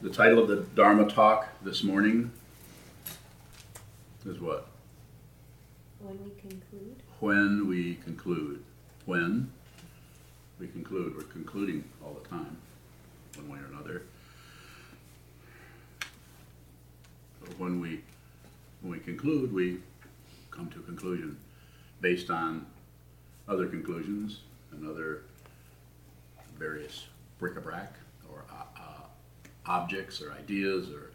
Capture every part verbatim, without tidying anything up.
The title of the Dharma talk this morning is what? When we conclude. When we conclude. When we conclude. We're concluding all the time, one way or another. So when we when we conclude, we come to a conclusion based on other conclusions and other various bric-a-brac or uh, uh, objects or ideas or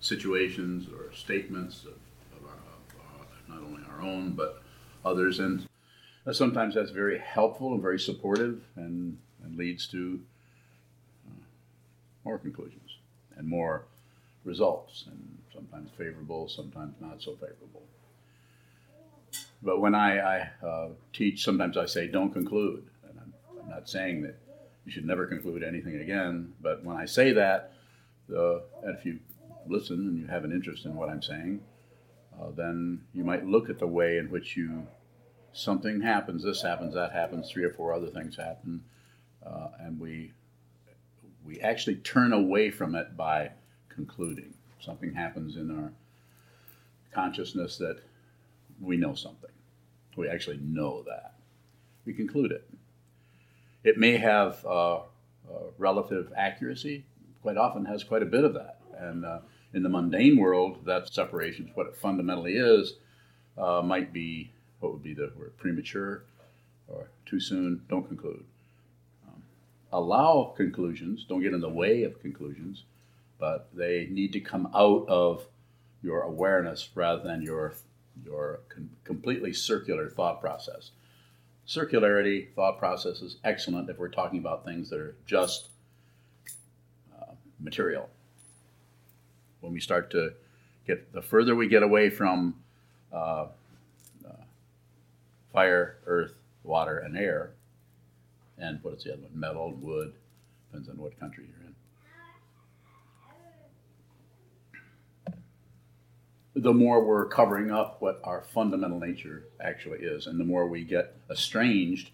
situations or statements of, of, our, of our, not only our own but others, and sometimes that's very helpful and very supportive and, and leads to uh, more conclusions and more results, and sometimes favorable, sometimes not so favorable. But when I, I uh, teach, sometimes I say don't conclude, and I'm, I'm not saying that you should never conclude anything again, but when I say that, Uh, and if you listen and you have an interest in what I'm saying, uh, then you might look at the way in which you, something happens, this happens, that happens, three or four other things happen, uh, and we we actually turn away from it by concluding. Something happens in our consciousness that we know something. We actually know that. We conclude it. It may have uh, uh, relative accuracy. Quite often has quite a bit of that, and uh, in the mundane world, that separation is what it fundamentally is. Uh, might be what would be the word premature or too soon. Don't conclude. Um, allow conclusions. Don't get in the way of conclusions, but they need to come out of your awareness rather than your your com- completely circular thought process. Circularity thought process is excellent if we're talking about things that are just material. When we start to get, the further we get away from uh, uh, fire, earth, water, and air, and what is the other one? Metal, wood, depends on what country you're in. The more we're covering up what our fundamental nature actually is, and the more we get estranged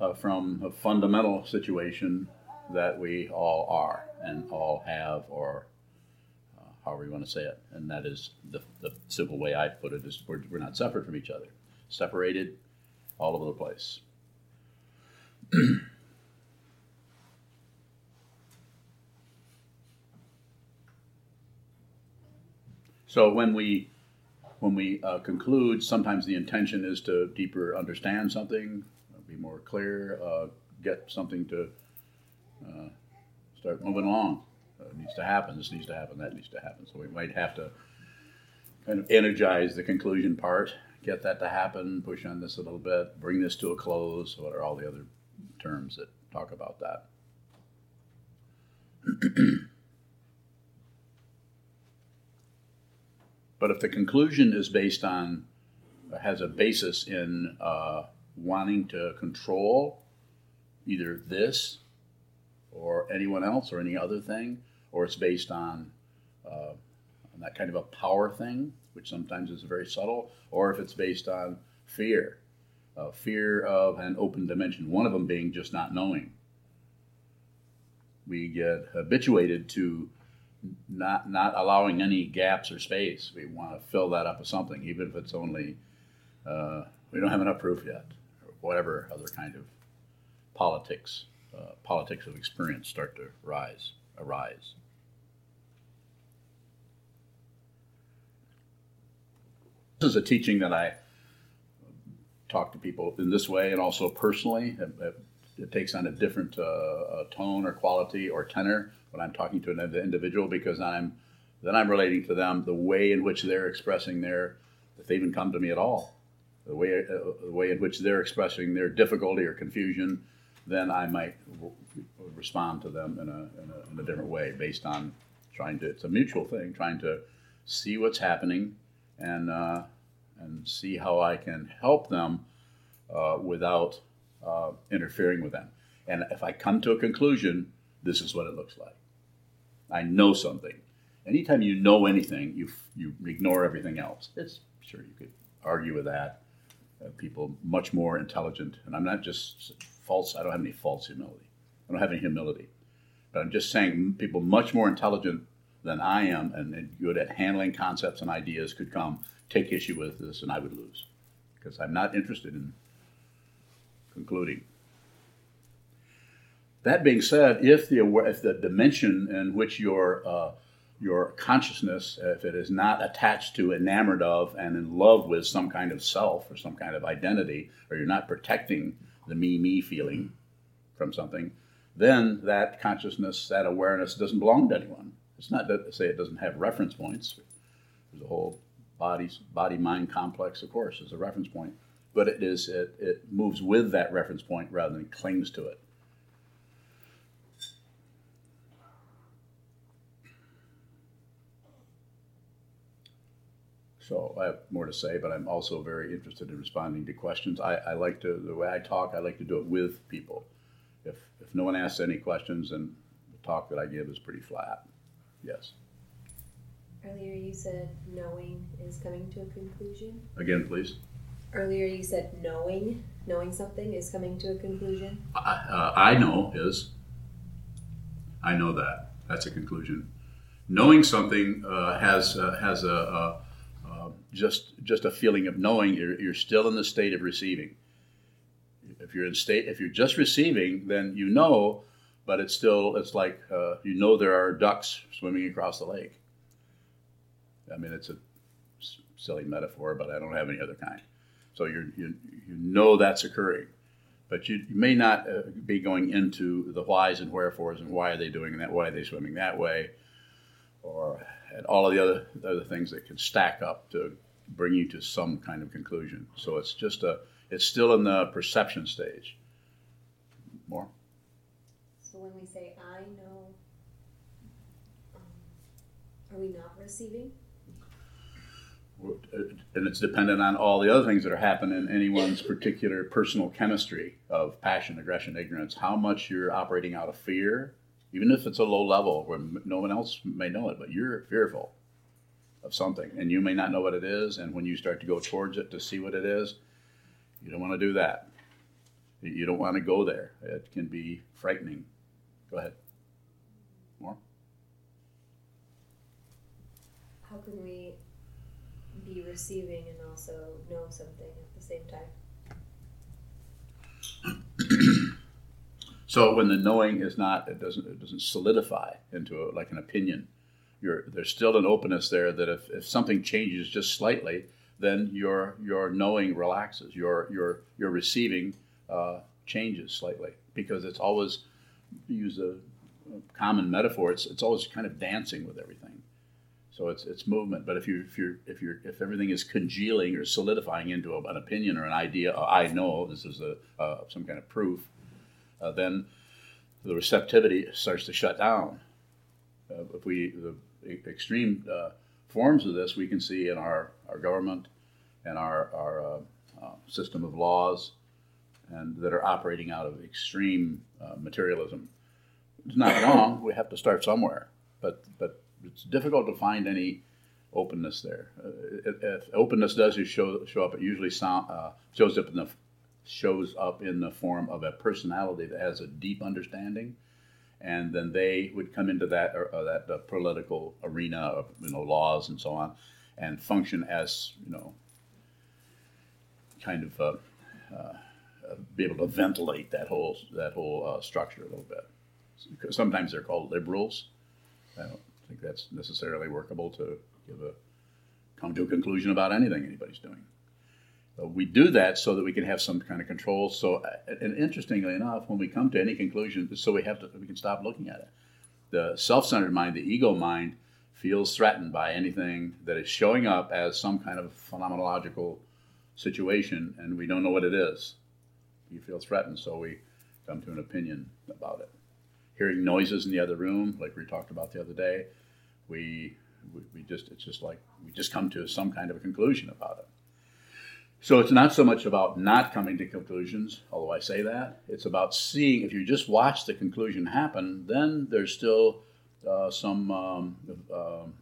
uh, from a fundamental situation that we all are and all have, or uh, however you want to say it. And that is the, the simple way I put it is we're, we're not separate from each other, separated all over the place. So when we when we uh, conclude, sometimes the intention is to deeper understand something, be more clear, uh, get something to Uh, start moving along. Uh, it needs to happen. This needs to happen. That needs to happen. So we might have to kind of energize the conclusion part, get that to happen, push on this a little bit, bring this to a close. What are all the other terms that talk about that? But if the conclusion is based on, has a basis in uh, wanting to control either this or anyone else, or any other thing, or it's based on, uh, on that kind of a power thing, which sometimes is very subtle, or if it's based on fear, uh, fear of an open dimension, one of them being just not knowing. We get habituated to not, not allowing any gaps or space. We want to fill that up with something, even if it's only, uh, we don't have enough proof yet, or whatever other kind of politics. Uh, politics of experience start to rise, arise. This is a teaching that I talk to people in this way, and also personally. It, it takes on a different uh, tone or quality or tenor when I'm talking to an individual, because I'm then I'm relating to them the way in which they're expressing their, if they even come to me at all, the way uh, the way in which they're expressing their difficulty or confusion. Then I might w- respond to them in a, in a in a different way, based on trying to. It's a mutual thing, trying to see what's happening and uh, and see how I can help them uh, without uh, interfering with them. And if I come to a conclusion, this is what it looks like. I know something. Anytime you know anything, you f- you ignore everything else. It's sure you could argue with that. Uh, people much more intelligent, and I'm not just. False, I don't have any false humility. I don't have any humility. But I'm just saying people much more intelligent than I am and, and good at handling concepts and ideas could come, take issue with this, and I would lose because I'm not interested in concluding. That being said, if the if the dimension in which your uh, your consciousness, if it is not attached to, enamored of, and in love with some kind of self or some kind of identity, or you're not protecting the me, me feeling from something, then that consciousness, that awareness doesn't belong to anyone. It's not to say it doesn't have reference points. There's a whole body, body-mind complex, of course, is a reference point. But it is it, it moves with that reference point rather than clings to it. So I have more to say, but I'm also very interested in responding to questions. I, I like to, the way I talk, I like to do it with people. If if no one asks any questions, then the talk that I give is pretty flat. Yes. Earlier you said knowing is coming to a conclusion. Again, please. Earlier you said knowing, knowing something is coming to a conclusion. I, uh, I know is. I know that. That's a conclusion. Knowing something uh, has uh, has a... a Just just a feeling of knowing. You're, you're still in the state of receiving. If you're in state, if you're just receiving, then you know, but it's still it's like uh, you know there are ducks swimming across the lake. I mean, it's a silly metaphor, but I don't have any other kind. So you you you know that's occurring, but you, you may not uh, be going into the whys and wherefores and why are they doing that? Why are they swimming that way? Or and all of the other other things that can stack up to bring you to some kind of conclusion. So it's just a, it's still in the perception stage. More? So when we say, I know, um, are we not receiving? And it's dependent on all the other things that are happening in anyone's particular personal chemistry of passion, aggression, ignorance, how much you're operating out of fear, even if it's a low level where no one else may know it, but you're fearful of something and you may not know what it is. And when you start to go towards it to see what it is, you don't want to do that. You don't want to go there. It can be frightening. Go ahead. More? How can we be receiving and also know something at the same time? So when the knowing is not, it doesn't it doesn't solidify into a, like an opinion. You're, there's still an openness there that if, if something changes just slightly, then your your knowing relaxes. Your your your receiving uh, changes slightly because it's always, use a common metaphor, it's it's always kind of dancing with everything. So it's it's movement. But if you if you if you if everything is congealing or solidifying into an opinion or an idea, or I know this is a uh, some kind of proof. Uh, then the receptivity starts to shut down. Uh, if we, the extreme uh, forms of this, we can see in our, our government and our, our uh, uh, system of laws and that are operating out of extreme uh, materialism. It's not wrong. We have to start somewhere. But but it's difficult to find any openness there. Uh, it, if openness does show, show up, it usually sound, uh, shows up in the shows up in the form of a personality that has a deep understanding, and then they would come into that or, or that the political arena of, you know, laws and so on, and function as, you know, kind of uh, uh, be able to ventilate that whole that whole uh, structure a little bit. Because sometimes they're called liberals. I don't think that's necessarily workable to give a come to a conclusion about anything anybody's doing. We do that so that we can have some kind of control. So, and interestingly enough, when we come to any conclusion, so we have to, we can stop looking at it. The self-centered mind, the ego mind, feels threatened by anything that is showing up as some kind of phenomenological situation, and we don't know what it is. We feel threatened, so we come to an opinion about it. Hearing noises in the other room, like we talked about the other day, we we, we just it's just like we just come to some kind of a conclusion about it. So it's not so much about not coming to conclusions, although I say that. It's about seeing, if you just watch the conclusion happen, then there's still uh, some, um, um,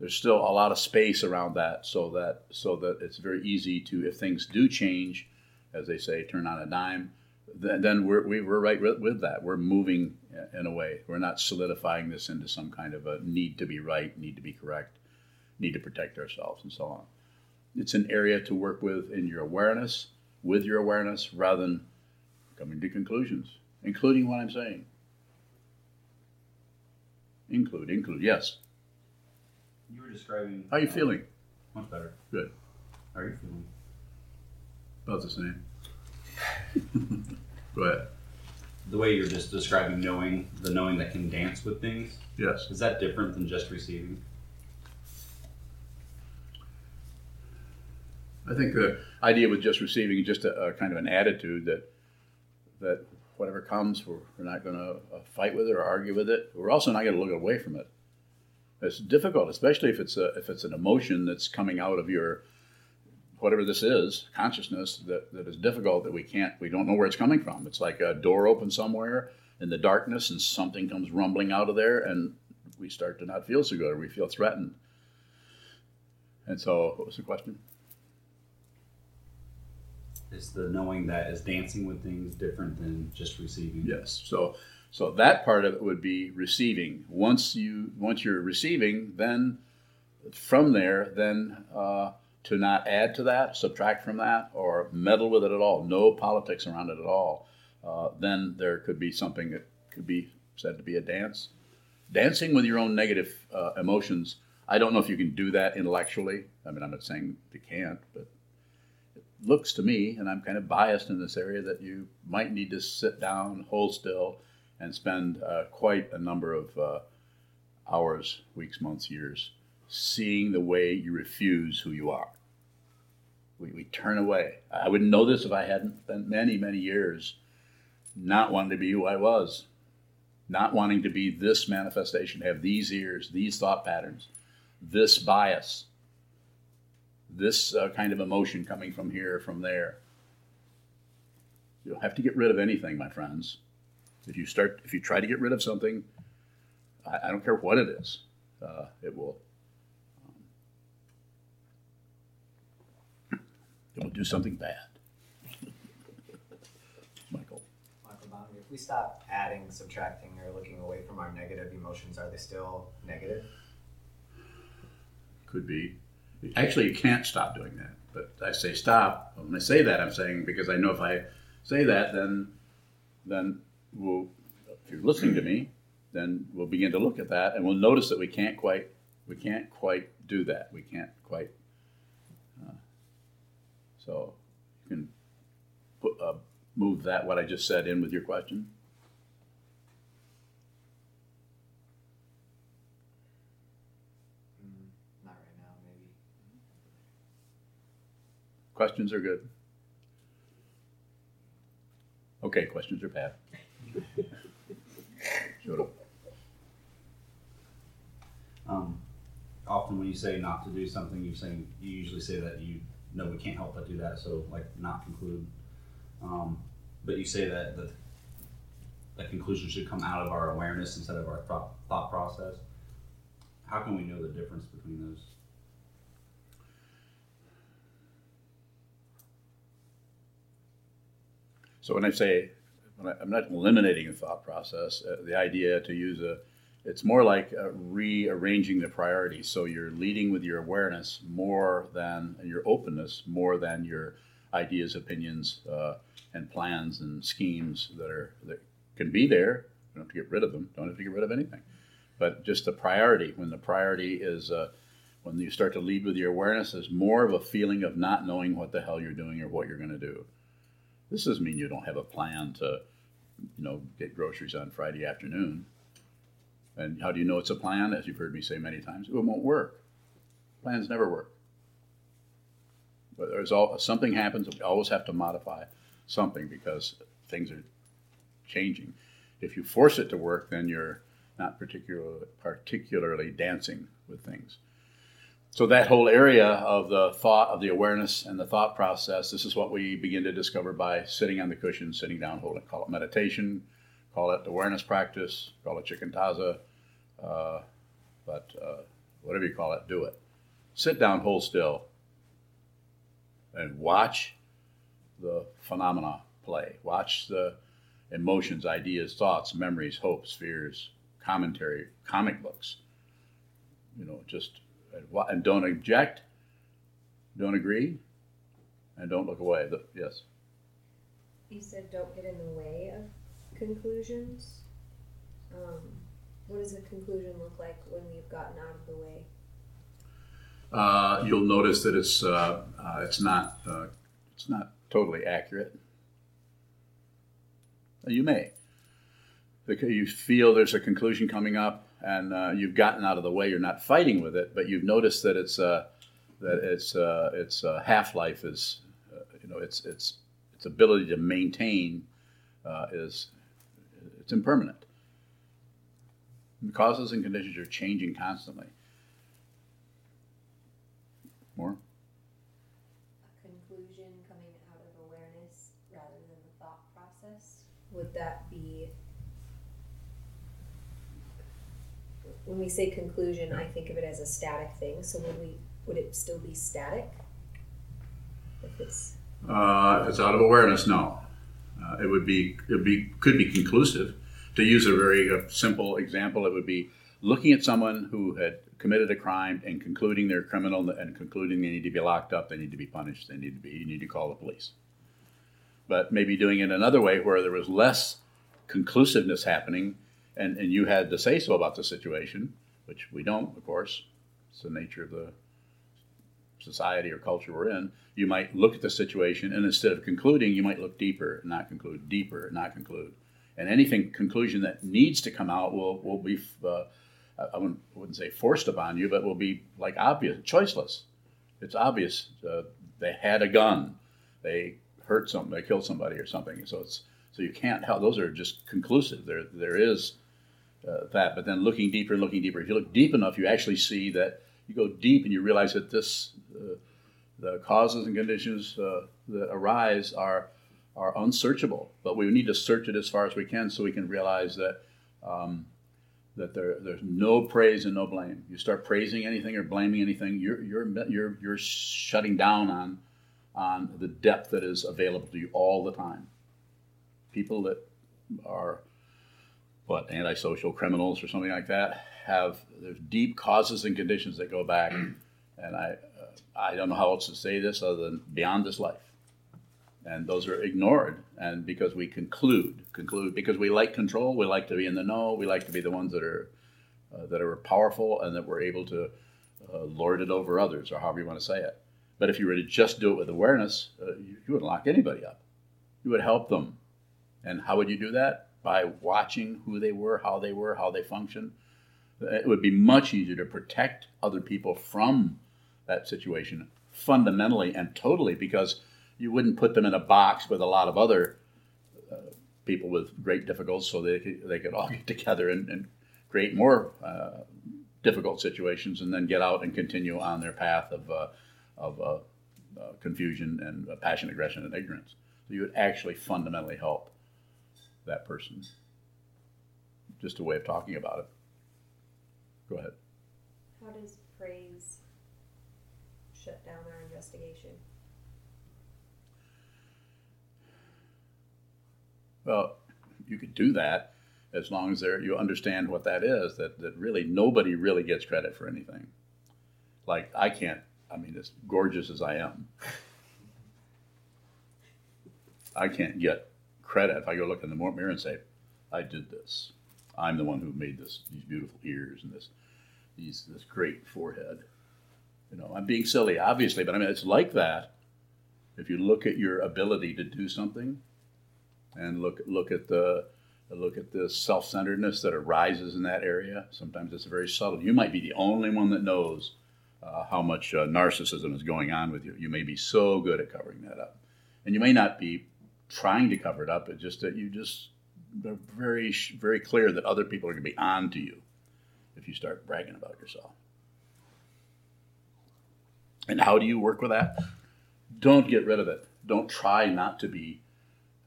there's still a lot of space around that so that so that it's very easy to, if things do change, as they say, turn on a dime, then we're we, we're right with that. We're moving in a way. We're not solidifying this into some kind of a need to be right, need to be correct, need to protect ourselves, and so on. It's an area to work with in your awareness, with your awareness, rather than coming to conclusions, including what I'm saying. Include, include, yes. You were describing... How are you um, feeling? Much better. Good. How are you feeling? About the same. Go ahead. The way you're just describing knowing, the knowing that can dance with things. Yes. Is that different than just receiving? I think the idea with just receiving is just a, a kind of an attitude that that whatever comes, we're, we're not going to fight with it or argue with it. We're also not going to look away from it. It's difficult, especially if it's a, if it's an emotion that's coming out of your whatever this is, consciousness, that, that is difficult, that we can't, we don't know where it's coming from. It's like a door opens somewhere in the darkness and something comes rumbling out of there and we start to not feel so good or we feel threatened. And so, what was the question? Is the knowing that is dancing with things different than just receiving? Yes. So so that part of it would be receiving. Once you once you're receiving, then from there, then uh, to not add to that, subtract from that, or meddle with it at all, no politics around it at all, uh, then there could be something that could be said to be a dance. Dancing with your own negative uh, emotions. I don't know if you can do that intellectually. I mean, I'm not saying you can't, but looks to me, and I'm kind of biased in this area, that you might need to sit down, hold still, and spend uh, quite a number of uh, hours, weeks, months, years, seeing the way you refuse who you are. We, we turn away. I wouldn't know this if I hadn't spent many, many years not wanting to be who I was, not wanting to be this manifestation, have these ears, these thought patterns, this bias, this uh, kind of emotion coming from here, from there. You don't have to get rid of anything, my friends. If you start, if you try to get rid of something, I, I don't care what it is, uh, it will, um, it will do something bad. Michael. Michael Boundary, if we stop adding, subtracting, or looking away from our negative emotions, are they still negative? Could be. Actually, you can't stop doing that, but I say stop. When I say that, I'm saying because I know if I say that, then then we'll, if you're listening to me, then we'll begin to look at that, and we'll notice that we can't quite we can't quite do that. We can't quite. Uh, so you can put, uh, move that what I just said in with your question. Questions are good. Okay, questions are bad. Shut up. Um, often when you say not to do something, you're saying, you usually say that you know we can't help but do that, so like not conclude. Um, but you say that the, the conclusion should come out of our awareness instead of our thought, thought process. How can we know the difference between those? So when I say, when I, I'm not eliminating the thought process, uh, the idea to use a, it's more like uh, rearranging the priorities. So you're leading with your awareness more than, and your openness more than your ideas, opinions, uh, and plans and schemes that are, that can be there. You don't have to get rid of them. Don't have to get rid of anything. But just the priority, when the priority is, uh, when you start to lead with your awareness, there's more of a feeling of not knowing what the hell you're doing or what you're going to do. This doesn't mean you don't have a plan to, you know, get groceries on Friday afternoon. And how do you know it's a plan? As you've heard me say many times, it won't work. Plans never work. But there's all something happens. We always have to modify something because things are changing. If you force it to work, then you're not particularly particularly dancing with things. So that whole area of the thought, of the awareness and the thought process, this is what we begin to discover by sitting on the cushion, sitting down, holding, call it meditation, call it awareness practice, call it chikantaza, uh, but uh, whatever you call it, do it. Sit down, hold still, and watch the phenomena play. Watch the emotions, ideas, thoughts, memories, hopes, fears, commentary, comic books. You know, just, and don't object, don't agree, and don't look away. The, yes? You said don't get in the way of conclusions. Um, what does a conclusion look like when we've gotten out of the way? Uh, you'll notice that it's uh, uh, it's not uh, it's not totally accurate. You may. You feel there's a conclusion coming up, and uh, you've gotten out of the way. You're not fighting with it, but you've noticed that it's uh, that it's uh, it's uh, half-life is uh, you know it's it's its ability to maintain uh, is it's impermanent. The causes and conditions are changing constantly. More? A conclusion coming out of awareness rather than the thought process. Would that be, when we say conclusion, I think of it as a static thing. So would we, would it still be static? If it's uh, if it's out of awareness, no. Uh, it would be, it would be, could be conclusive. To use a very uh, simple example, it would be looking at someone who had committed a crime and concluding they're criminal and concluding they need to be locked up, they need to be punished, they need to be, you need to call the police. But maybe doing it another way where there was less conclusiveness happening and, and you had to say so about the situation, which we don't, of course. It's the nature of the society or culture we're in. You might look at the situation and instead of concluding, you might look deeper and not conclude, deeper and not conclude. And anything, conclusion that needs to come out will, will be... Uh, I wouldn't say forced upon you, but will be like obvious, choiceless. It's obvious uh, they had a gun, they hurt somebody, they killed somebody or something. So it's so you can't help. Those are just conclusive. There there is uh, that, but then looking deeper and looking deeper. If you look deep enough, you actually see that you go deep and you realize that this uh, the causes and conditions uh, that arise are are unsearchable. But we need to search it as far as we can so we can realize that. Um, that there, there's no praise and no blame. You start praising anything or blaming anything, you're you're you're you're shutting down on on the depth that is available to you all the time. People that are what antisocial criminals or something like that have there's deep causes and conditions that go back, and I uh, I don't know how else to say this other than beyond this life, and those are ignored. And because we conclude, conclude, because we like control, we like to be in the know, we like to be the ones that are uh, that are powerful and that we're able to uh, lord it over others, or however you want to say it. But if you were to just do it with awareness, uh, you, you wouldn't lock anybody up. You would help them. And how would you do that? By watching who they were, how they were, how they function. It would be much easier to protect other people from that situation fundamentally and totally, because you wouldn't put them in a box with a lot of other uh, people with great difficulties so they could, they could all get together and, and create more uh, difficult situations and then get out and continue on their path of uh, of uh, uh, confusion and uh, passion, aggression, and ignorance. So you would actually fundamentally help that person. Just a way of talking about it. Go ahead. How does praise shut down our investigation? Well, you could do that as long as there you understand what that is, that, that really nobody really gets credit for anything. Like, I can't, I mean, as gorgeous as I am, I can't get credit if I go look in the mirror and say, I did this. I'm the one who made this, these beautiful ears and this, these, this great forehead. You know, I'm being silly, obviously, but I mean, it's like that. If you look at your ability to do something, and look look at the look at the self-centeredness that arises in that area. Sometimes it's very subtle. You might be the only one that knows uh, how much uh, narcissism is going on with you. You may be so good at covering that up, and you may not be trying to cover it up. It's just that you just are very very clear that other people are going to be on to you if you start bragging about yourself. And how do you work with that? Don't get rid of it. Don't try not to be.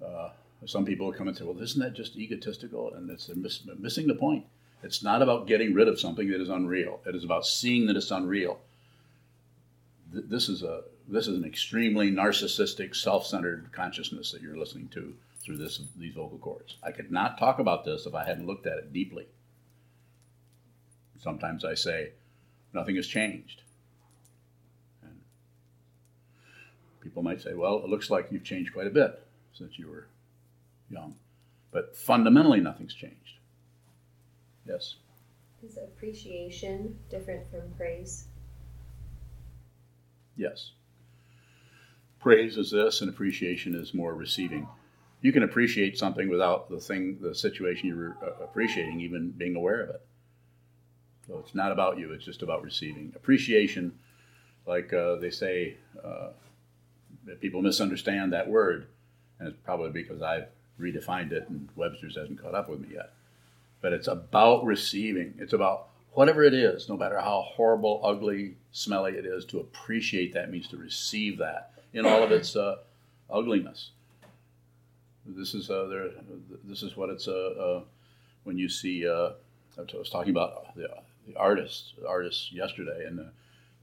Uh, Some people come and say, well, isn't that just egotistical? And it's miss, missing the point. It's not about getting rid of something that is unreal. It is about seeing that it's unreal. Th- this is a this is an extremely narcissistic, self-centered consciousness that you're listening to through this these vocal cords. I could not talk about this if I hadn't looked at it deeply. Sometimes I say, nothing has changed. And people might say, well, it looks like you've changed quite a bit since you were young. But fundamentally, nothing's changed. Yes? Is appreciation different from praise? Yes. Praise is this, and appreciation is more receiving. You can appreciate something without the thing, the situation you're appreciating, even being aware of it. So it's not about you, it's just about receiving. Appreciation, like uh, they say, uh, people misunderstand that word, and it's probably because I've redefined it and Webster's hasn't caught up with me yet. But it's about receiving. It's about whatever it is, no matter how horrible, ugly, smelly it is, to appreciate that means to receive that in all of its uh, ugliness. This is uh, there, this is what it's uh, uh, when you see. Uh, I was talking about the, the artist, the artist yesterday, and uh,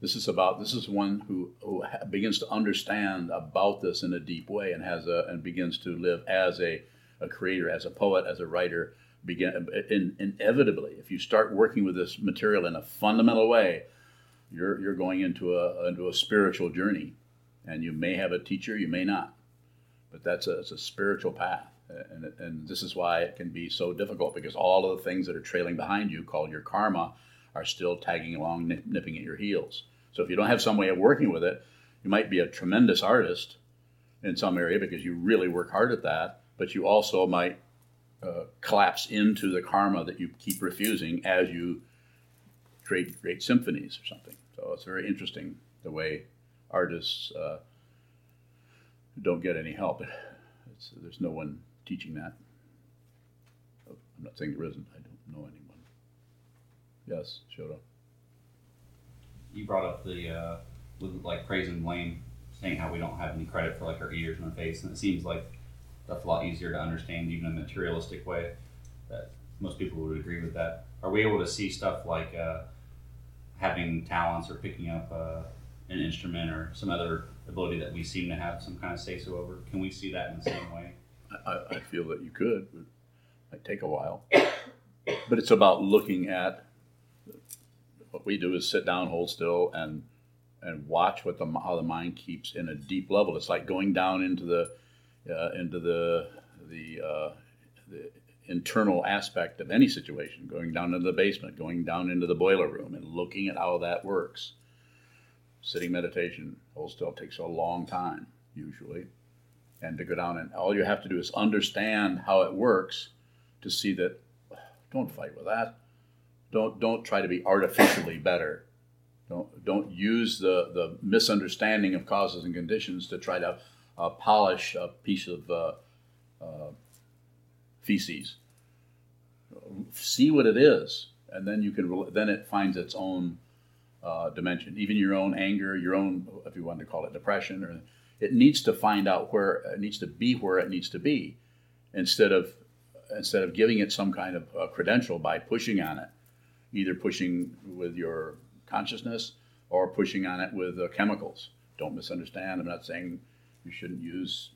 this is about this is one who who begins to understand about this in a deep way and has a and begins to live as a, a creator, as a poet, as a writer. Begin in, inevitably, if you start working with this material in a fundamental way, you're you're going into a into a spiritual journey, and you may have a teacher, you may not, but that's a it's a spiritual path, and and this is why it can be so difficult because all of the things that are trailing behind you, called your karma, are still tagging along, nip, nipping at your heels. So if you don't have some way of working with it, you might be a tremendous artist in some area because you really work hard at that, but you also might Uh, collapse into the karma that you keep refusing as you create great symphonies or something. So it's very interesting the way artists uh, don't get any help. It's, there's no one teaching that. I'm not saying there isn't. I don't know anyone. Yes, Shoto. You brought up the uh, with like praise and blame, saying how we don't have any credit for like our ears and our face, and it seems like that's a lot easier to understand, even in a materialistic way. That most people would agree with that. Are we able to see stuff like uh, having talents or picking up uh, an instrument or some other ability that we seem to have some kind of say-so over? Can we see that in the same way? I, I feel that you could. It might take a while. But it's about looking at what we do is sit down, hold still, and and watch what the how the mind keeps in a deep level. It's like going down into the Uh, into the the, uh, the internal aspect of any situation, going down into the basement, going down into the boiler room, and looking at how that works. Sitting meditation, hold still, takes a long time usually, and to go down and all you have to do is understand how it works to see that. Don't fight with that. Don't don't try to be artificially better. Don't don't use the the misunderstanding of causes and conditions to try to Uh, polish a piece of uh, uh, feces. See what it is, and then you can. Re- then it finds its own uh, dimension. Even your own anger, your own, if you want to call it depression, or it needs to find out where it needs to be, where it needs to be, instead of instead of giving it some kind of uh, credential by pushing on it, either pushing with your consciousness or pushing on it with uh, chemicals. Don't misunderstand. I'm not saying you shouldn't use,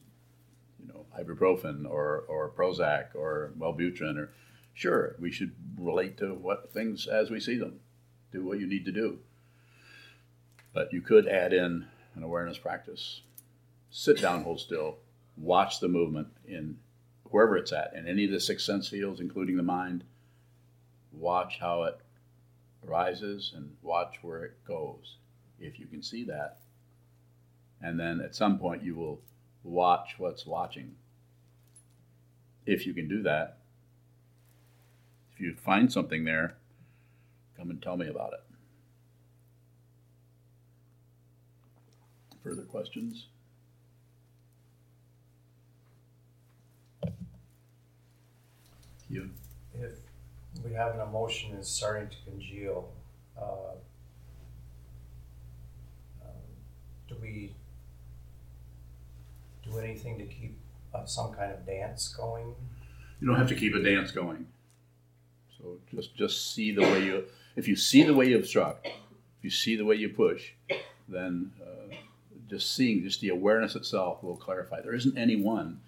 you know, ibuprofen or, or Prozac or Wellbutrin. Or sure, we should relate to what things as we see them. Do what you need to do. But you could add in an awareness practice. Sit down, hold still, watch the movement in wherever it's at, in any of the six sense fields, including the mind. Watch how it rises and watch where it goes. If you can see that, and then at some point you will watch what's watching. If you can do that, if you find something there, come and tell me about it. Further questions? You. If we have an emotion that's starting to congeal, uh, um, do we do anything to keep uh, some kind of dance going? You don't have to keep a dance going. So just just see the way you, if you see the way you obstruct, if you see the way you push, then uh, just seeing, just the awareness itself will clarify. There isn't any one.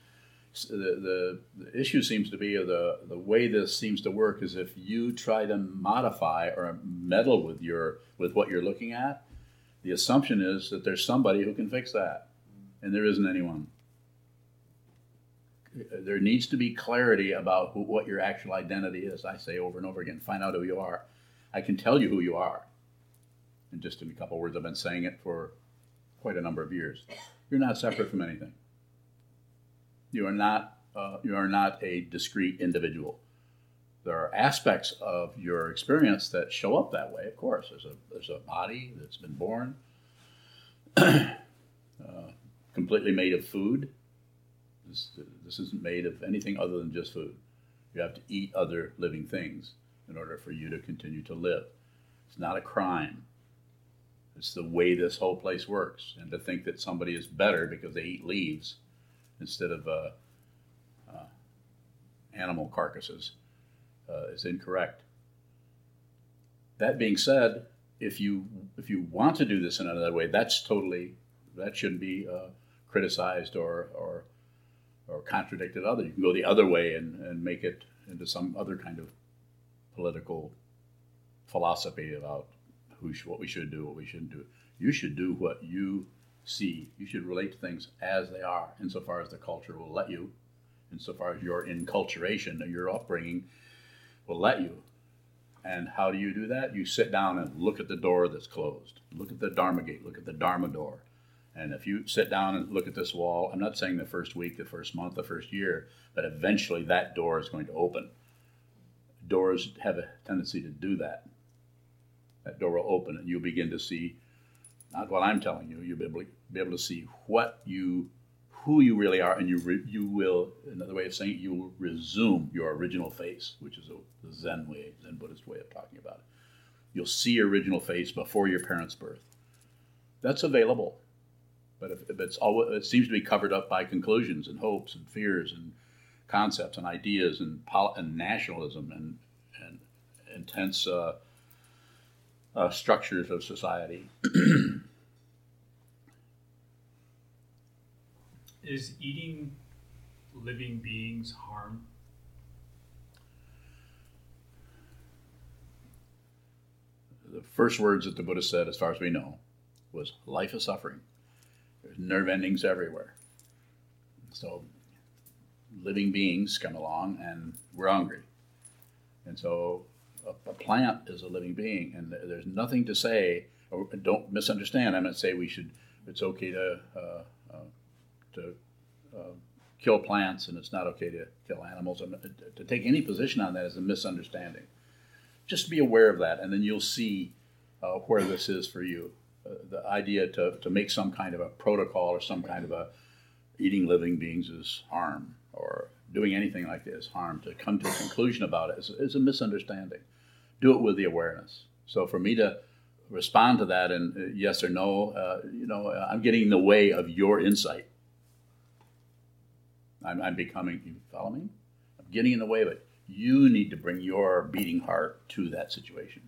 So the, the the issue seems to be, or the, the way this seems to work, is if you try to modify or meddle with your with what you're looking at, the assumption is that there's somebody who can fix that, and there isn't anyone. There needs to be clarity about who, what your actual identity is. I say over and over again, find out who you are. I can tell you who you are. And just in a couple of words, I've been saying it for quite a number of years. You're not separate from anything. You are not uh, you are not a discrete individual. There are aspects of your experience that show up that way, of course. There's a there's a body that's been born, uh, completely made of food. This, this isn't made of anything other than just food. You have to eat other living things in order for you to continue to live. It's not a crime. It's the way this whole place works. And to think that somebody is better because they eat leaves instead of uh, uh, animal carcasses uh, is incorrect. That being said, if you if you want to do this in another way, that's totally that shouldn't be uh, criticized or or or contradicted. Other you can go the other way and, and make it into some other kind of political philosophy about who sh- what we should do, what we shouldn't do. You should do what you. See, you should relate to things as they are, insofar as the culture will let you, insofar as your enculturation or your upbringing will let you. And how do you do that? You sit down and look at the door that's closed. Look at the Dharma gate. Look at the Dharma door. And if you sit down and look at this wall, I'm not saying the first week, the first month, the first year, but eventually that door is going to open. Doors have a tendency to do that. That door will open and you'll begin to see not what I'm telling you. You'll be able to, be able to see what you, who you really are, and you re, you will. Another way of saying it, you will resume your original face, which is a, the Zen way, Zen Buddhist way of talking about it. You'll see your original face before your parents' birth. That's available, but if, if it's always, it seems to be covered up by conclusions and hopes and fears and concepts and ideas and pol- and nationalism and and intense. Uh, Uh, structures of society. Is eating living beings harm? The first words that the Buddha said, as far as we know, was life is suffering. There's nerve endings everywhere. So living beings come along and we're hungry. And so a plant is a living being, and there's nothing to say, or don't misunderstand, I'm not saying we should, it's okay to uh, uh, to uh, kill plants and it's not okay to kill animals. To take any position on that is a misunderstanding. Just be aware of that, and then you'll see uh, where this is for you. Uh, the idea to, to make some kind of a protocol or some kind of a eating living beings is harm, or doing anything like this harm, to come to a conclusion about it is, is a misunderstanding. Do it with the awareness. So for me to respond to that in yes or no, uh, you know, I'm getting in the way of your insight. I'm, I'm becoming, you follow me? I'm getting in the way of it. You need to bring your beating heart to that situation.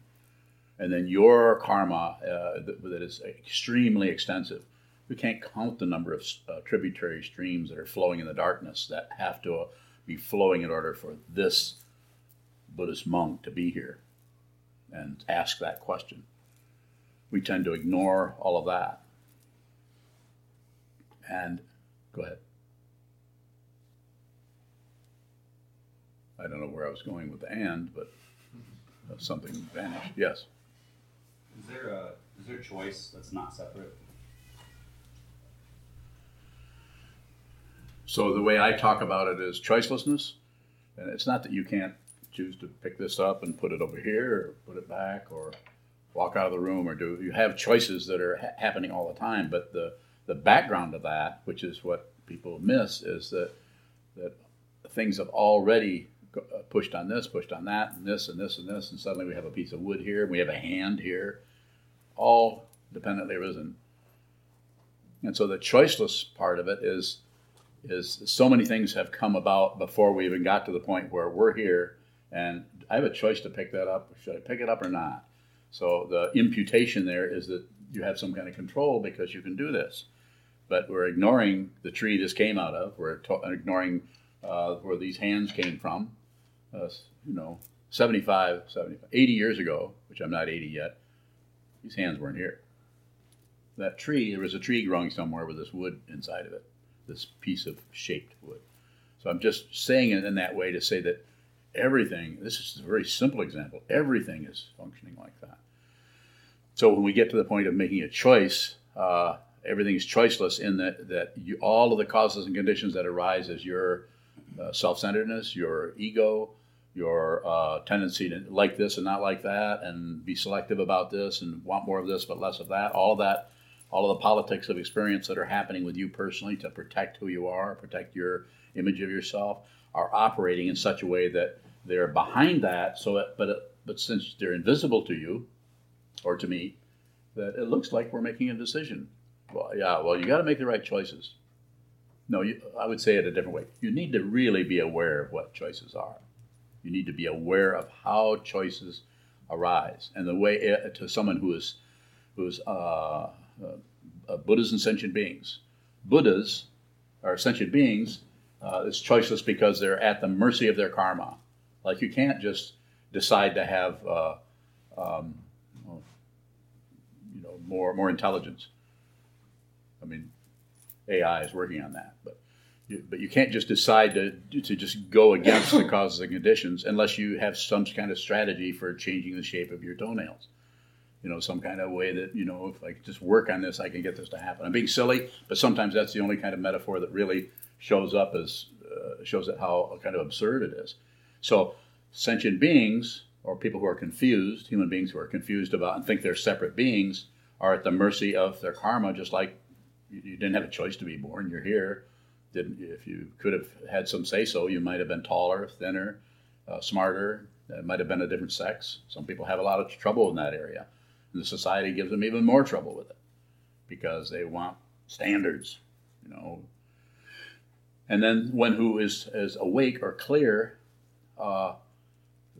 And then your karma uh, that, that is extremely extensive. We can't count the number of uh, tributary streams that are flowing in the darkness that have to uh, be flowing in order for this Buddhist monk to be here and ask that question. We tend to ignore all of that. And go ahead. I don't know where I was going with the and, but uh, something vanished. Yes. Is there a is there a choice that's not separate? So the way I talk about it is choicelessness, and it's not that you can't choose to pick this up and put it over here or put it back or walk out of the room or do. You have choices that are ha- happening all the time, but the, the background of that, which is what people miss, is that that things have already pushed on this, pushed on that, and this and this and this, and suddenly we have a piece of wood here, and we have a hand here, all dependently arisen. And so the choiceless part of it is is so many things have come about before we even got to the point where we're here, and I have a choice to pick that up. Should I pick it up or not? So the imputation there is that you have some kind of control because you can do this. but we're ignoring the tree this came out of. We're to- ignoring uh, where these hands came from. Uh, you know, seventy-five, seventy-five, eighty years ago, which I'm not eighty yet, these hands weren't here. That tree, there was a tree growing somewhere with this wood inside of it, this piece of shaped wood. So I'm just saying it in that way to say that everything, this is a very simple example, everything is functioning like that. So when we get to the point of making a choice, uh, everything is choiceless in that, that you, all of the causes and conditions that arise as your uh, self-centeredness, your ego, your uh, tendency to like this and not like that, and be selective about this and want more of this but less of that, all that, all of the politics of experience that are happening with you personally to protect who you are, protect your image of yourself, are operating in such a way that they're behind that. So, it, but it, but since they're invisible to you or to me, that it looks like we're making a decision. Well, yeah. Well, you got to make the right choices. No, you, I would say it a different way. You need to really be aware of what choices are. You need to be aware of how choices arise, and the way it, to someone who is who is uh, uh, Buddhas and sentient beings. Buddhas are sentient beings. Uh, it's choiceless because they're at the mercy of their karma. Like you can't just decide to have, uh, um, you know, more more intelligence. I mean, A I is working on that, but you, but you can't just decide to to just go against the causes and conditions unless you have some kind of strategy for changing the shape of your toenails. You know, some kind of way that, you know, if I just work on this, I can get this to happen. I'm being silly, but sometimes that's the only kind of metaphor that really shows up as uh, shows it how kind of absurd it is. So sentient beings, or people who are confused, human beings who are confused about and think they're separate beings, are at the mercy of their karma. Just like you, you didn't have a choice to be born, you're here. Didn't if you could have had some say so, you might have been taller, thinner, uh, smarter. It might have been a different sex. Some people have a lot of trouble in that area, and the society gives them even more trouble with it because they want standards, you know. And then one who is, is awake or clear, uh,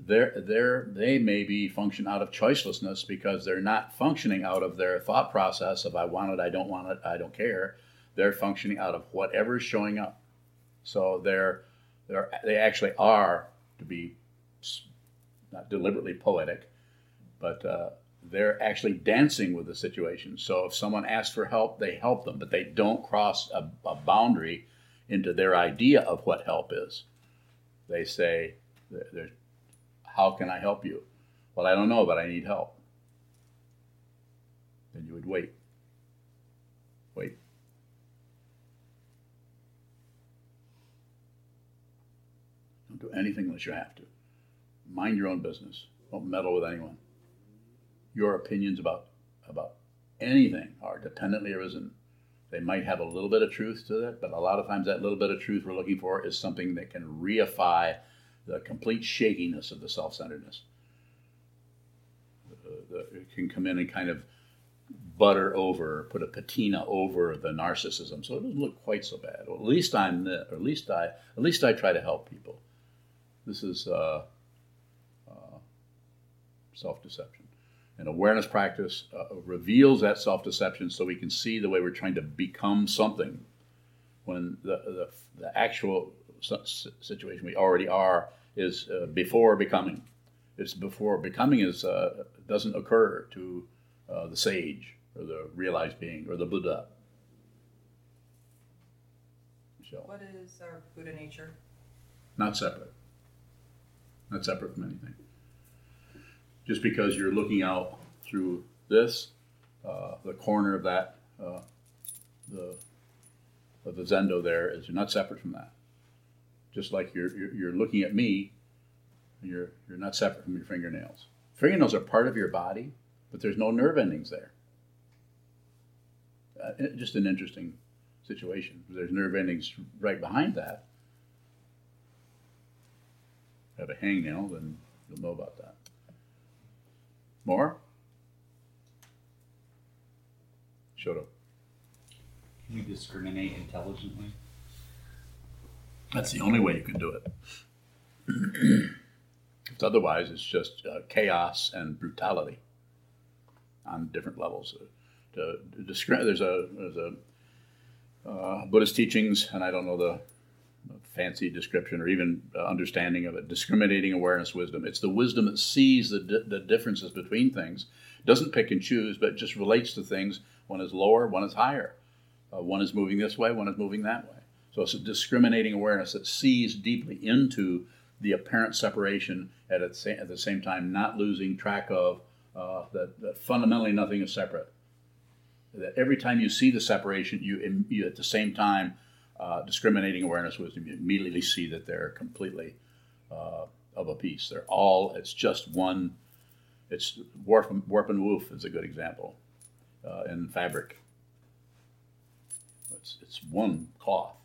they're, they're, they may be function out of choicelessness because they're not functioning out of their thought process of I want it, I don't want it, I don't care. They're functioning out of whatever is showing up. So they're, they're, they actually are, to be not deliberately poetic, but uh, they're actually dancing with the situation. So if someone asks for help, they help them, but they don't cross a, a boundary into their idea of what help is. They say, how can I help you? Well, I don't know, but I need help. Then you would wait. Wait. Don't do anything unless you have to. Mind your own business. Don't meddle with anyone. Your opinions about, about anything are dependently arisen. They might have a little bit of truth to it, but a lot of times that little bit of truth we're looking for is something that can reify the complete shakiness of the self-centeredness. It can come in and kind of butter over, put a patina over the narcissism, so it doesn't look quite so bad. Well, at least I'm, or at least I, at least I try to help people. This is uh, uh, self-deception. And awareness practice uh, reveals that self-deception so we can see the way we're trying to become something when the the, the actual situation we already are is uh, before becoming. It's before becoming is uh, doesn't occur to uh, the sage or the realized being or the Buddha. Michelle. What is our Buddha nature? Not separate. Not separate from anything. Just because you're looking out through this, uh, the corner of that, uh, the of the zendo there, is you're not separate from that. Just like you're you're, you're looking at me, and you're you're not separate from your fingernails. Fingernails are part of your body, but there's no nerve endings there. Uh, just an interesting situation. There's nerve endings right behind that. If you have a hangnail, then you'll know about that. More? Shoto. Can you discriminate intelligently? That's the only way you can do it. Otherwise, it's just uh, chaos and brutality on different levels. Uh, to, to discri- there's a, there's a uh, Buddhist teachings, and I don't know the fancy description or even understanding of it, discriminating awareness wisdom. It's the wisdom that sees the di- the differences between things, doesn't pick and choose, but just relates to things. One is lower, one is higher. Uh, one is moving this way, one is moving that way. So it's a discriminating awareness that sees deeply into the apparent separation at, at, sa- at the same time, not losing track of uh, that, that fundamentally nothing is separate. That every time you see the separation, you, you at the same time, Uh, discriminating awareness wisdom, you immediately see that they're completely uh, of a piece. They're all, it's just one, it's warp and, warp and woof is a good example uh, in fabric. It's, it's one cloth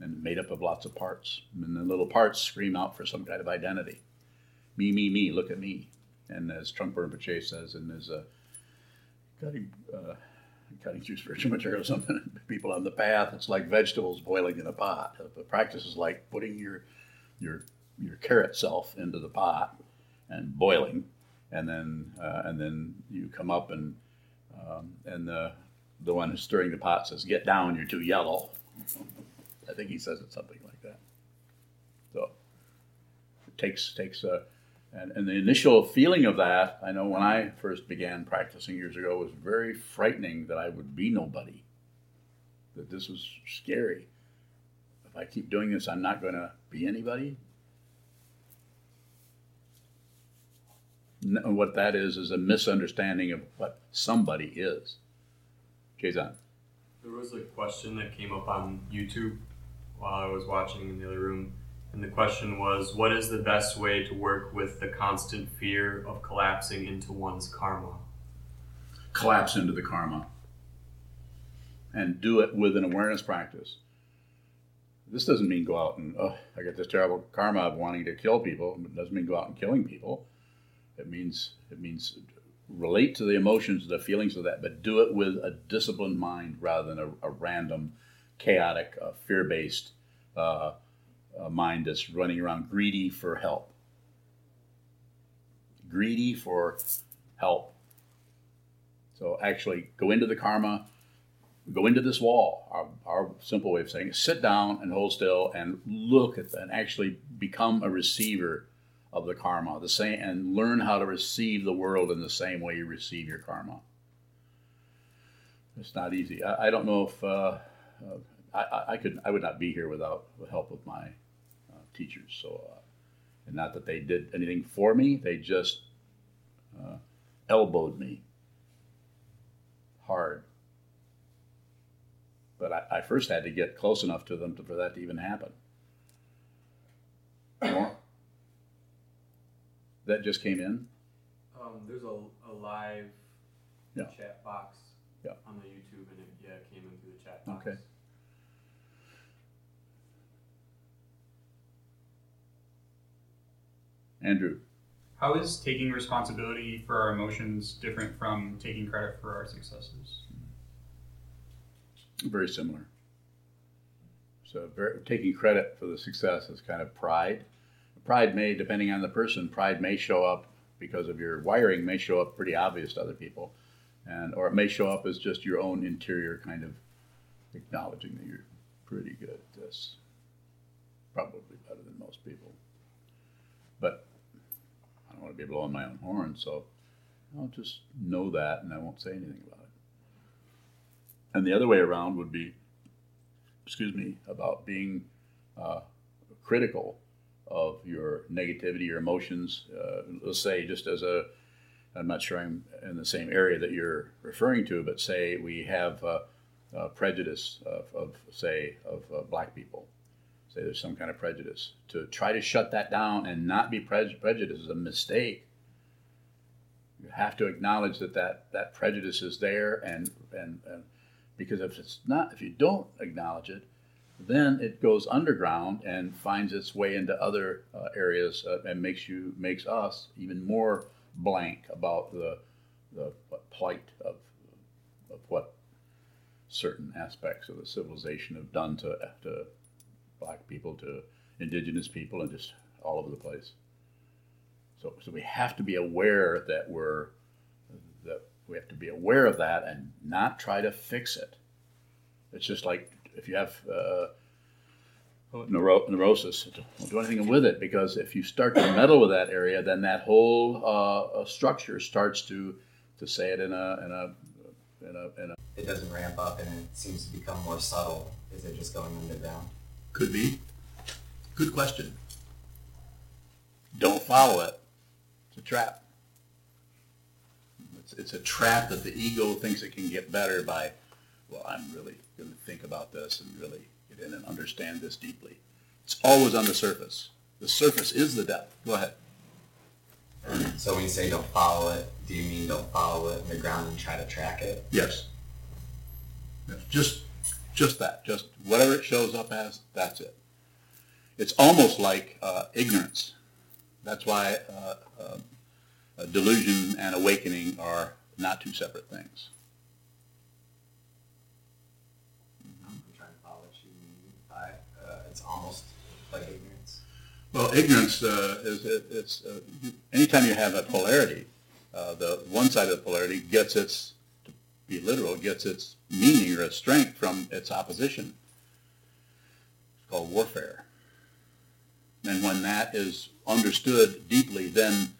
and made up of lots of parts. And the little parts scream out for some kind of identity. Me, me, me, look at me. And as Trungpa Rinpoche says in his uh, cutting, uh, cutting through spiritual materialism and people on the path, it's like vegetables boiling in a pot. The practice is like putting your your your carrot self into the pot and boiling, and then uh, and then you come up and um, and the the one who's stirring the pot says, "Get down, you're too yellow." I think he says it something like that. So it takes takes a And, and the initial feeling of that, I know when I first began practicing years ago, was very frightening that I would be nobody, that this was scary. If I keep doing this, I'm not going to be anybody. No, what that is is a misunderstanding of what somebody is. Jason. There was a question that came up on YouTube while I was watching in the other room. And the question was, what is the best way to work with the constant fear of collapsing into one's karma? Collapse into the karma. And do it with an awareness practice. This doesn't mean go out and, oh, I get this terrible karma of wanting to kill people. It doesn't mean go out and killing people. It means, it means relate to the emotions, the feelings of that, but do it with a disciplined mind rather than a, a random, chaotic, uh, fear-based uh a mind that's running around greedy for help. Greedy for help. So actually go into the karma, go into this wall. Our, our simple way of saying it, sit down and hold still and look at that and actually become a receiver of the karma, the same, and learn how to receive the world in the same way you receive your karma. It's not easy. I, I don't know if... Uh, uh, I, I could. I would not be here without the help of my uh, teachers. So, uh, and not that they did anything for me. They just uh, elbowed me hard. But I, I first had to get close enough to them to, for that to even happen. That just came in. Um, there's a, a live yeah. chat box yeah. on the YouTube, and it yeah it came in through the chat box. Okay. Andrew. How is taking responsibility for our emotions different from taking credit for our successes? Very similar. So very, taking credit for the success is kind of pride. Pride may, depending on the person, pride may show up because of your wiring, may show up pretty obvious to other people. and Or it may show up as just your own interior kind of acknowledging that you're pretty good at this. Probably better than most people. But I don't want to be blowing my own horn, so I'll just know that and I won't say anything about it. And the other way around would be, excuse me, about being uh, critical of your negativity, your emotions. Uh, let's say just as a, I'm not sure I'm in the same area that you're referring to, but say we have uh, uh, prejudice of, of, say, of uh, black people. Say there's some kind of prejudice. To try to shut that down and not be pre- prejudiced is a mistake. You have to acknowledge that that, that prejudice is there, and, and and because if it's not, if you don't acknowledge it, then it goes underground and finds its way into other uh, areas uh, and makes you makes us even more blank about the the plight of of what certain aspects of the civilization have done to to. Black people to indigenous people and just all over the place. So, so we have to be aware that we're that we have to be aware of that and not try to fix it. It's just like if you have uh, neuro- neurosis, don't do anything with it, because if you start to meddle with that area, then that whole uh, structure starts to, to say it in a in a in a in a. It doesn't ramp up, and it seems to become more subtle. Is it just going underground? Could be. Good question. Don't follow it. It's a trap. It's, it's a trap that the ego thinks it can get better by, well, I'm really going to think about this and really get in and understand this deeply. It's always on the surface. The surface is the depth. Go ahead. So when you say don't follow it, do you mean don't follow it in the ground and try to track it? Yes. Yes. Just, just that. Just whatever it shows up as, that's it. It's almost like uh, ignorance. That's why uh, uh, delusion and awakening are not two separate things. I'm trying to follow what you mean by uh, it's almost like ignorance. Well, ignorance uh, is it, it's uh, anytime you have a polarity, uh, the one side of the polarity gets its, to be literal, gets its meaning or its strength from its opposition. It's called warfare. And when that is understood deeply, then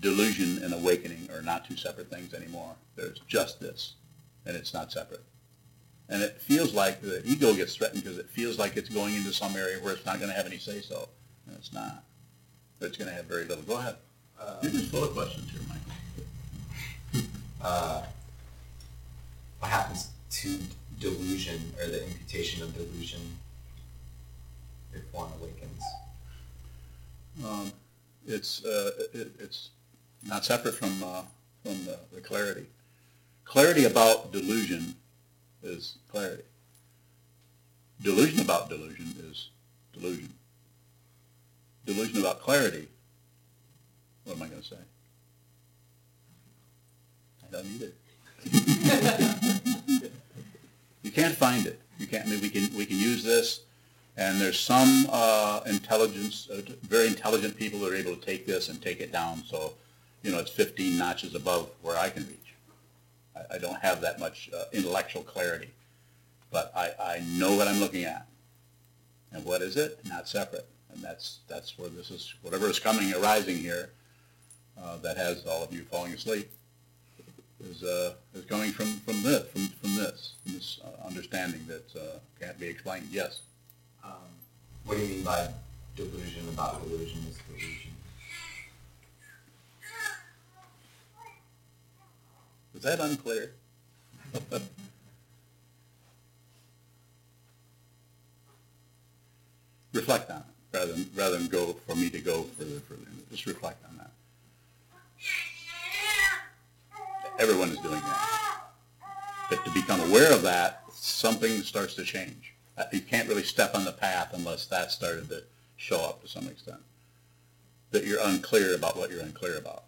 delusion and awakening are not two separate things anymore. There's just this, and it's not separate. And it feels like the ego gets threatened because it feels like it's going into some area where it's not going to have any say-so, and it's not. But it's going to have very little. Go ahead. Um, You're just full of questions here, Michael. uh, what happens to delusion, or the imputation of delusion, if one awakens? Um, it's uh, it, it's not separate from uh, from the, the clarity. Clarity about delusion is clarity. Delusion about delusion is delusion. Delusion about clarity. What am I going to say? I don't need it. You can't find it. You can't. I mean, we can we can use this. And there's some uh, intelligence, uh, very intelligent people that are able to take this and take it down. So, you know, it's fifteen notches above where I can reach. I, I don't have that much uh, intellectual clarity. But I, I know what I'm looking at. And what is it? Not separate. And that's that's where this is, whatever is coming, arising here, uh, that has all of you falling asleep, is uh, is coming from, from this, from, from this, from this uh, understanding that uh, can't be explained. Yes. Um, what do you mean by delusion about delusion is delusion? Is that unclear? Reflect on it, rather than, rather than go for me to go further, further. Just reflect on that. Everyone is doing that. But to become aware of that, something starts to change. You can't really step on the path unless that started to show up to some extent. That you're unclear about what you're unclear about.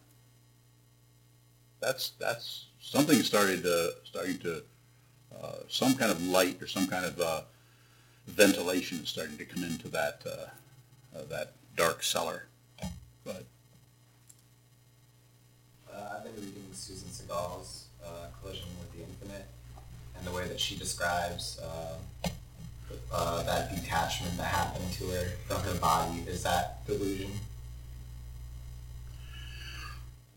That's that's something started to starting to uh, some kind of light or some kind of uh, ventilation is starting to come into that uh, uh, that dark cellar. Go ahead. Uh, I've been reading Susan Segal's uh, Collision with the Infinite, and the way that she describes. Uh, Uh, that detachment that happened to her from her body, is that delusion?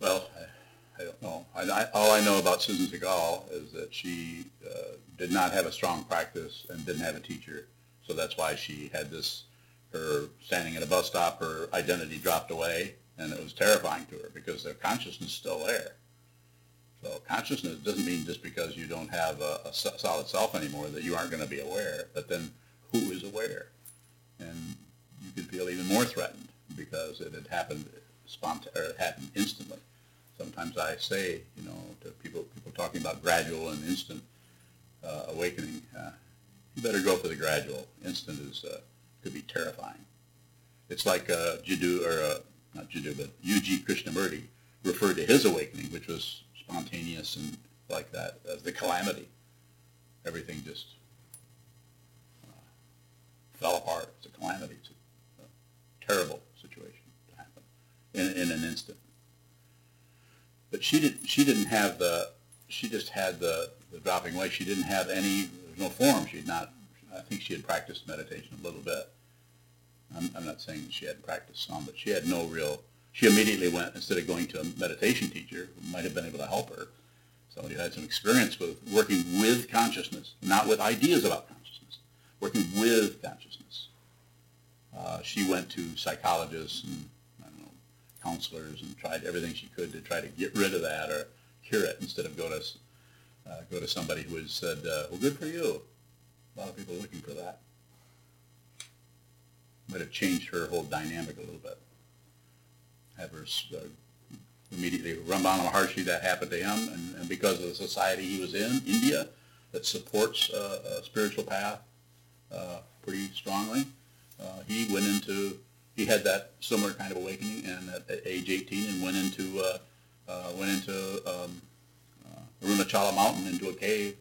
Well, I, I don't know. I, I, all I know about Susan Segal is that she uh, did not have a strong practice and didn't have a teacher, so that's why she had this, her standing at a bus stop, her identity dropped away, and it was terrifying to her because their consciousness is still there. So consciousness doesn't mean just because you don't have a, a solid self anymore that you aren't going to be aware, but then who is aware? And you could feel even more threatened because it had happened sponta- or it happened instantly. Sometimes I say, you know, to people, people talking about gradual and instant uh, awakening, uh, you better go for the gradual. Instant is uh, could be terrifying. It's like uh, Jiddu, or uh, not Jiddu, but U G Krishnamurti referred to his awakening, which was spontaneous and like that, as the calamity. Everything just uh, fell apart. It's a calamity. It's a, a terrible situation to happen in, in an instant. But she didn't. She didn't have the. She just had the, the dropping away. She didn't have any was no form. She'd not, I think she had practiced meditation a little bit. I'm, I'm not saying that she hadn't practiced some, but she had no real, she immediately went, instead of going to a meditation teacher, who might have been able to help her, somebody who had some experience with working with consciousness, not with ideas about consciousness, working with consciousness. Uh, she went to psychologists and, I don't know, counselors and tried everything she could to try to get rid of that or cure it instead of go to uh, go to somebody who had said, uh, well, good for you. A lot of people are looking for that. Might have changed her whole dynamic a little bit. Have her uh, immediately, Ramana Maharshi, that happened to him, and, and because of the society he was in, India, that supports uh, a spiritual path uh, pretty strongly, uh, he went into, he had that similar kind of awakening and at, at age eighteen and went into uh, uh, went into um, uh, Arunachala Mountain, into a cave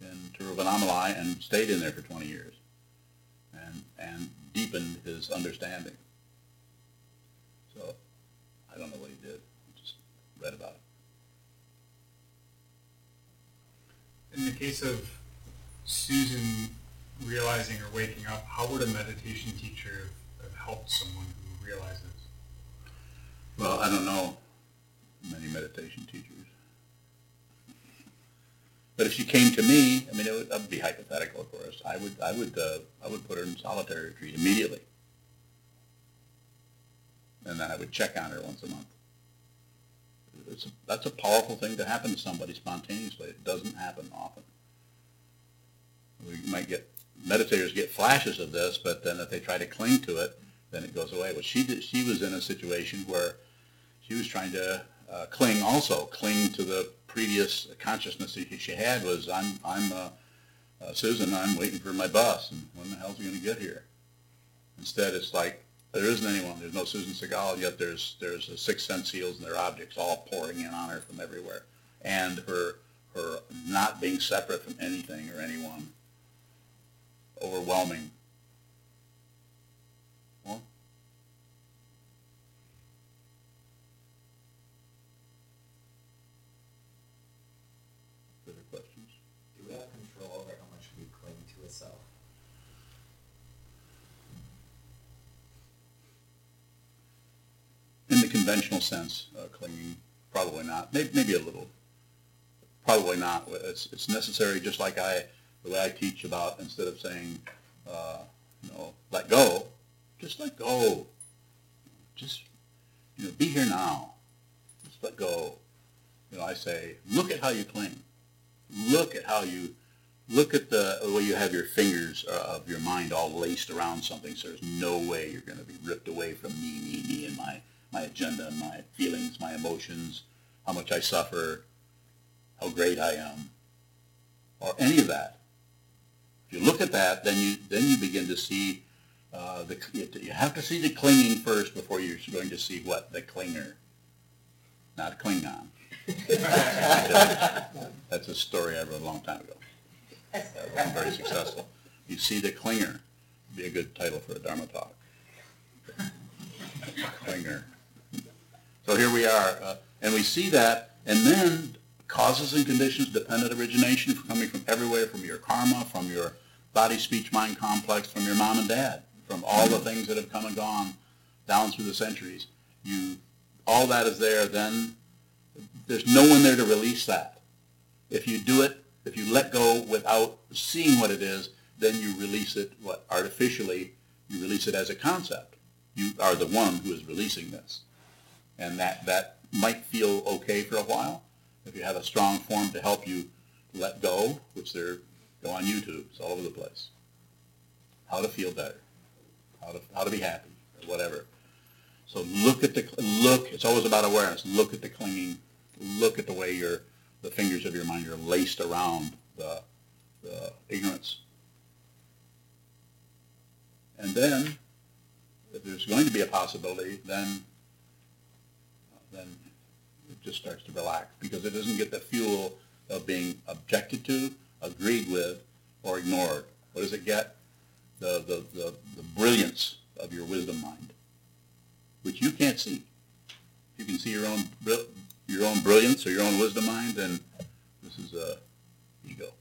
in Tiruvannamalai, and stayed in there for twenty years and and deepened his understanding. So I don't know what he did. I just read about it. In the case of Susan realizing or waking up, how would a meditation teacher have helped someone who realizes? Well, I don't know many meditation teachers. But if she came to me, I mean, it would, that would be hypothetical, of course. I would, I would, uh, I would put her in solitary retreat immediately, and then I would check on her once a month. It's a, that's a powerful thing to happen to somebody spontaneously. It doesn't happen often. We might get meditators get flashes of this, but then if they try to cling to it, then it goes away. Well, she did, she was in a situation where she was trying to uh, cling, also cling to the previous consciousness that she had was, I'm, I'm uh, uh, Susan, I'm waiting for my bus, and when the hell's he going to get here? Instead, it's like, there isn't anyone, there's no Susan Segal, yet there's there's the six sense seals and their objects all pouring in on her from everywhere, and her, her not being separate from anything or anyone, overwhelming. Well, in the conventional sense, uh, clinging, probably not. Maybe, maybe a little. Probably not. It's, it's necessary, just like I, the way I teach about, instead of saying, uh, you know, let go, just let go. Just, you know, be here now. Just let go. You know, I say, look at how you cling. Look at how you, look at the, the way you have your fingers uh, of your mind all laced around something, so there's no way you're going to be ripped away from me, me, me, and my my agenda, my feelings, my emotions, how much I suffer, how great I am, or any of that. If you look at that, then you then you begin to see, uh, the you have to see the clinging first before you're going to see what? The clinger, not Klingon. That's a story I wrote a long time ago. That wasn't very successful. You see the clinger. It'd be a good title for a Dharma talk. Clinger. So here we are, uh, and we see that, and then causes and conditions, dependent origination coming from everywhere, from your karma, from your body, speech, mind complex, from your mom and dad, from all the things that have come and gone down through the centuries. You, all that is there, then there's no one there to release that. If you do it, if you let go without seeing what it is, then you release it, what, artificially, you release it as a concept. You are the one who is releasing this. And that, that might feel okay for a while. If you have a strong form to help you let go, which they're, go on YouTube, it's all over the place. How to feel better, how to, how to be happy, or whatever. So look at the, look, it's always about awareness. Look at the clinging, look at the way your, the fingers of your mind are laced around the, the ignorance. And then, if there's going to be a possibility, then, then it just starts to relax, because it doesn't get the fuel of being objected to, agreed with, or ignored. What does it get? The, the, the, the brilliance of your wisdom mind, which you can't see. If you can see your own, your own brilliance or your own wisdom mind, then this is a ego.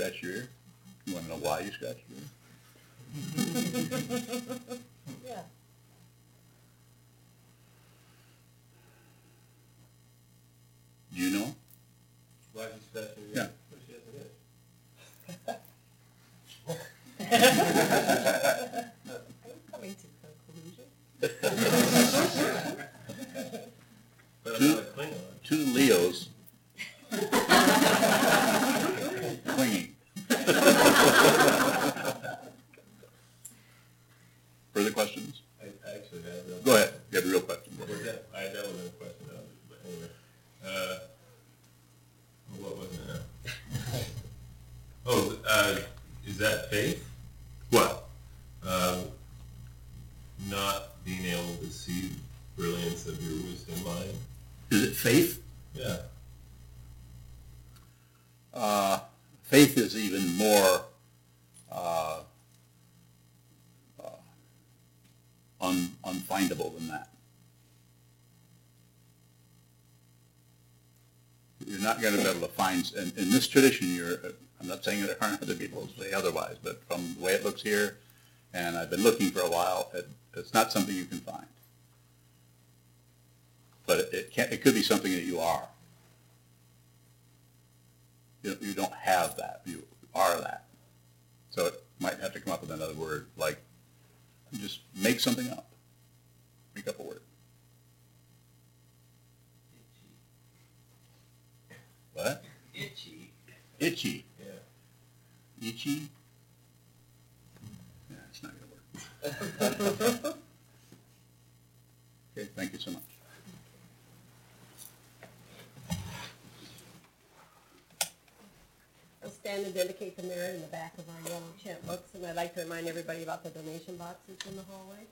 scratch your ear? You want to know why you scratch your ear? Yeah. Do you know? Why you scratch your ear? Yeah. Well, she has it is. I'm coming to conclusion. But I'm not a Klingon. Two Leos. Clinging. Further questions? I actually had a real question. Go ahead. You have a real question. I had a real question. But anyway. Uh, what was it now? Oh, uh, is that faith? What? Uh, not being able to see the brilliance of your wisdom mind. Is it faith? Yeah. Uh, faith is even more uh, uh, un- unfindable than that. You're not going to be able to find, and in this tradition, you're, I'm not saying there aren't other people who say otherwise, but from the way it looks here, and I've been looking for a while, it, it's not something you can find. But it, it, can't, it could be something that you are. You don't have that. You are that. So it might have to come up with another word, like just make something up. Make up a word. Itchy. What? Itchy. Itchy. Yeah. Itchy? Yeah, it's not going to work. Okay, thank you so much. I'll stand and dedicate the merit in the back of our yellow chant books, and I'd like to remind everybody about the donation boxes in the hallway.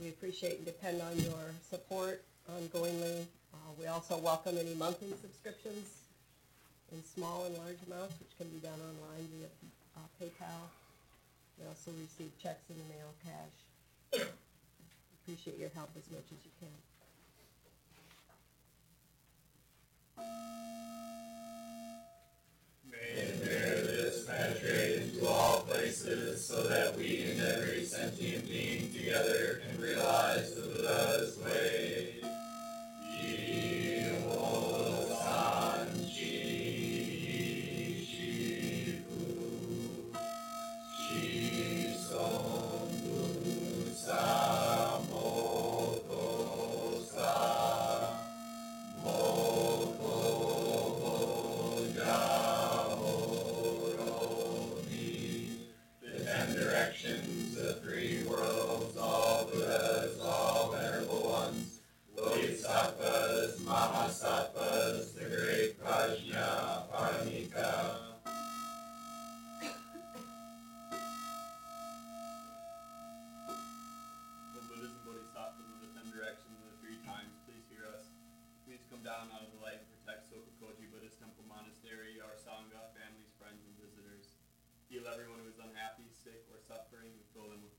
We appreciate and depend on your support ongoingly. Uh, we also welcome any monthly subscriptions in small and large amounts, which can be done online via uh, PayPal. We also receive checks in the mail, cash. Appreciate your help as much as you can. May the merit of this penetrate into all places, so that we and every sentient being together can realize the Buddha's way. Everyone who is unhappy, sick, or suffering, we fill them with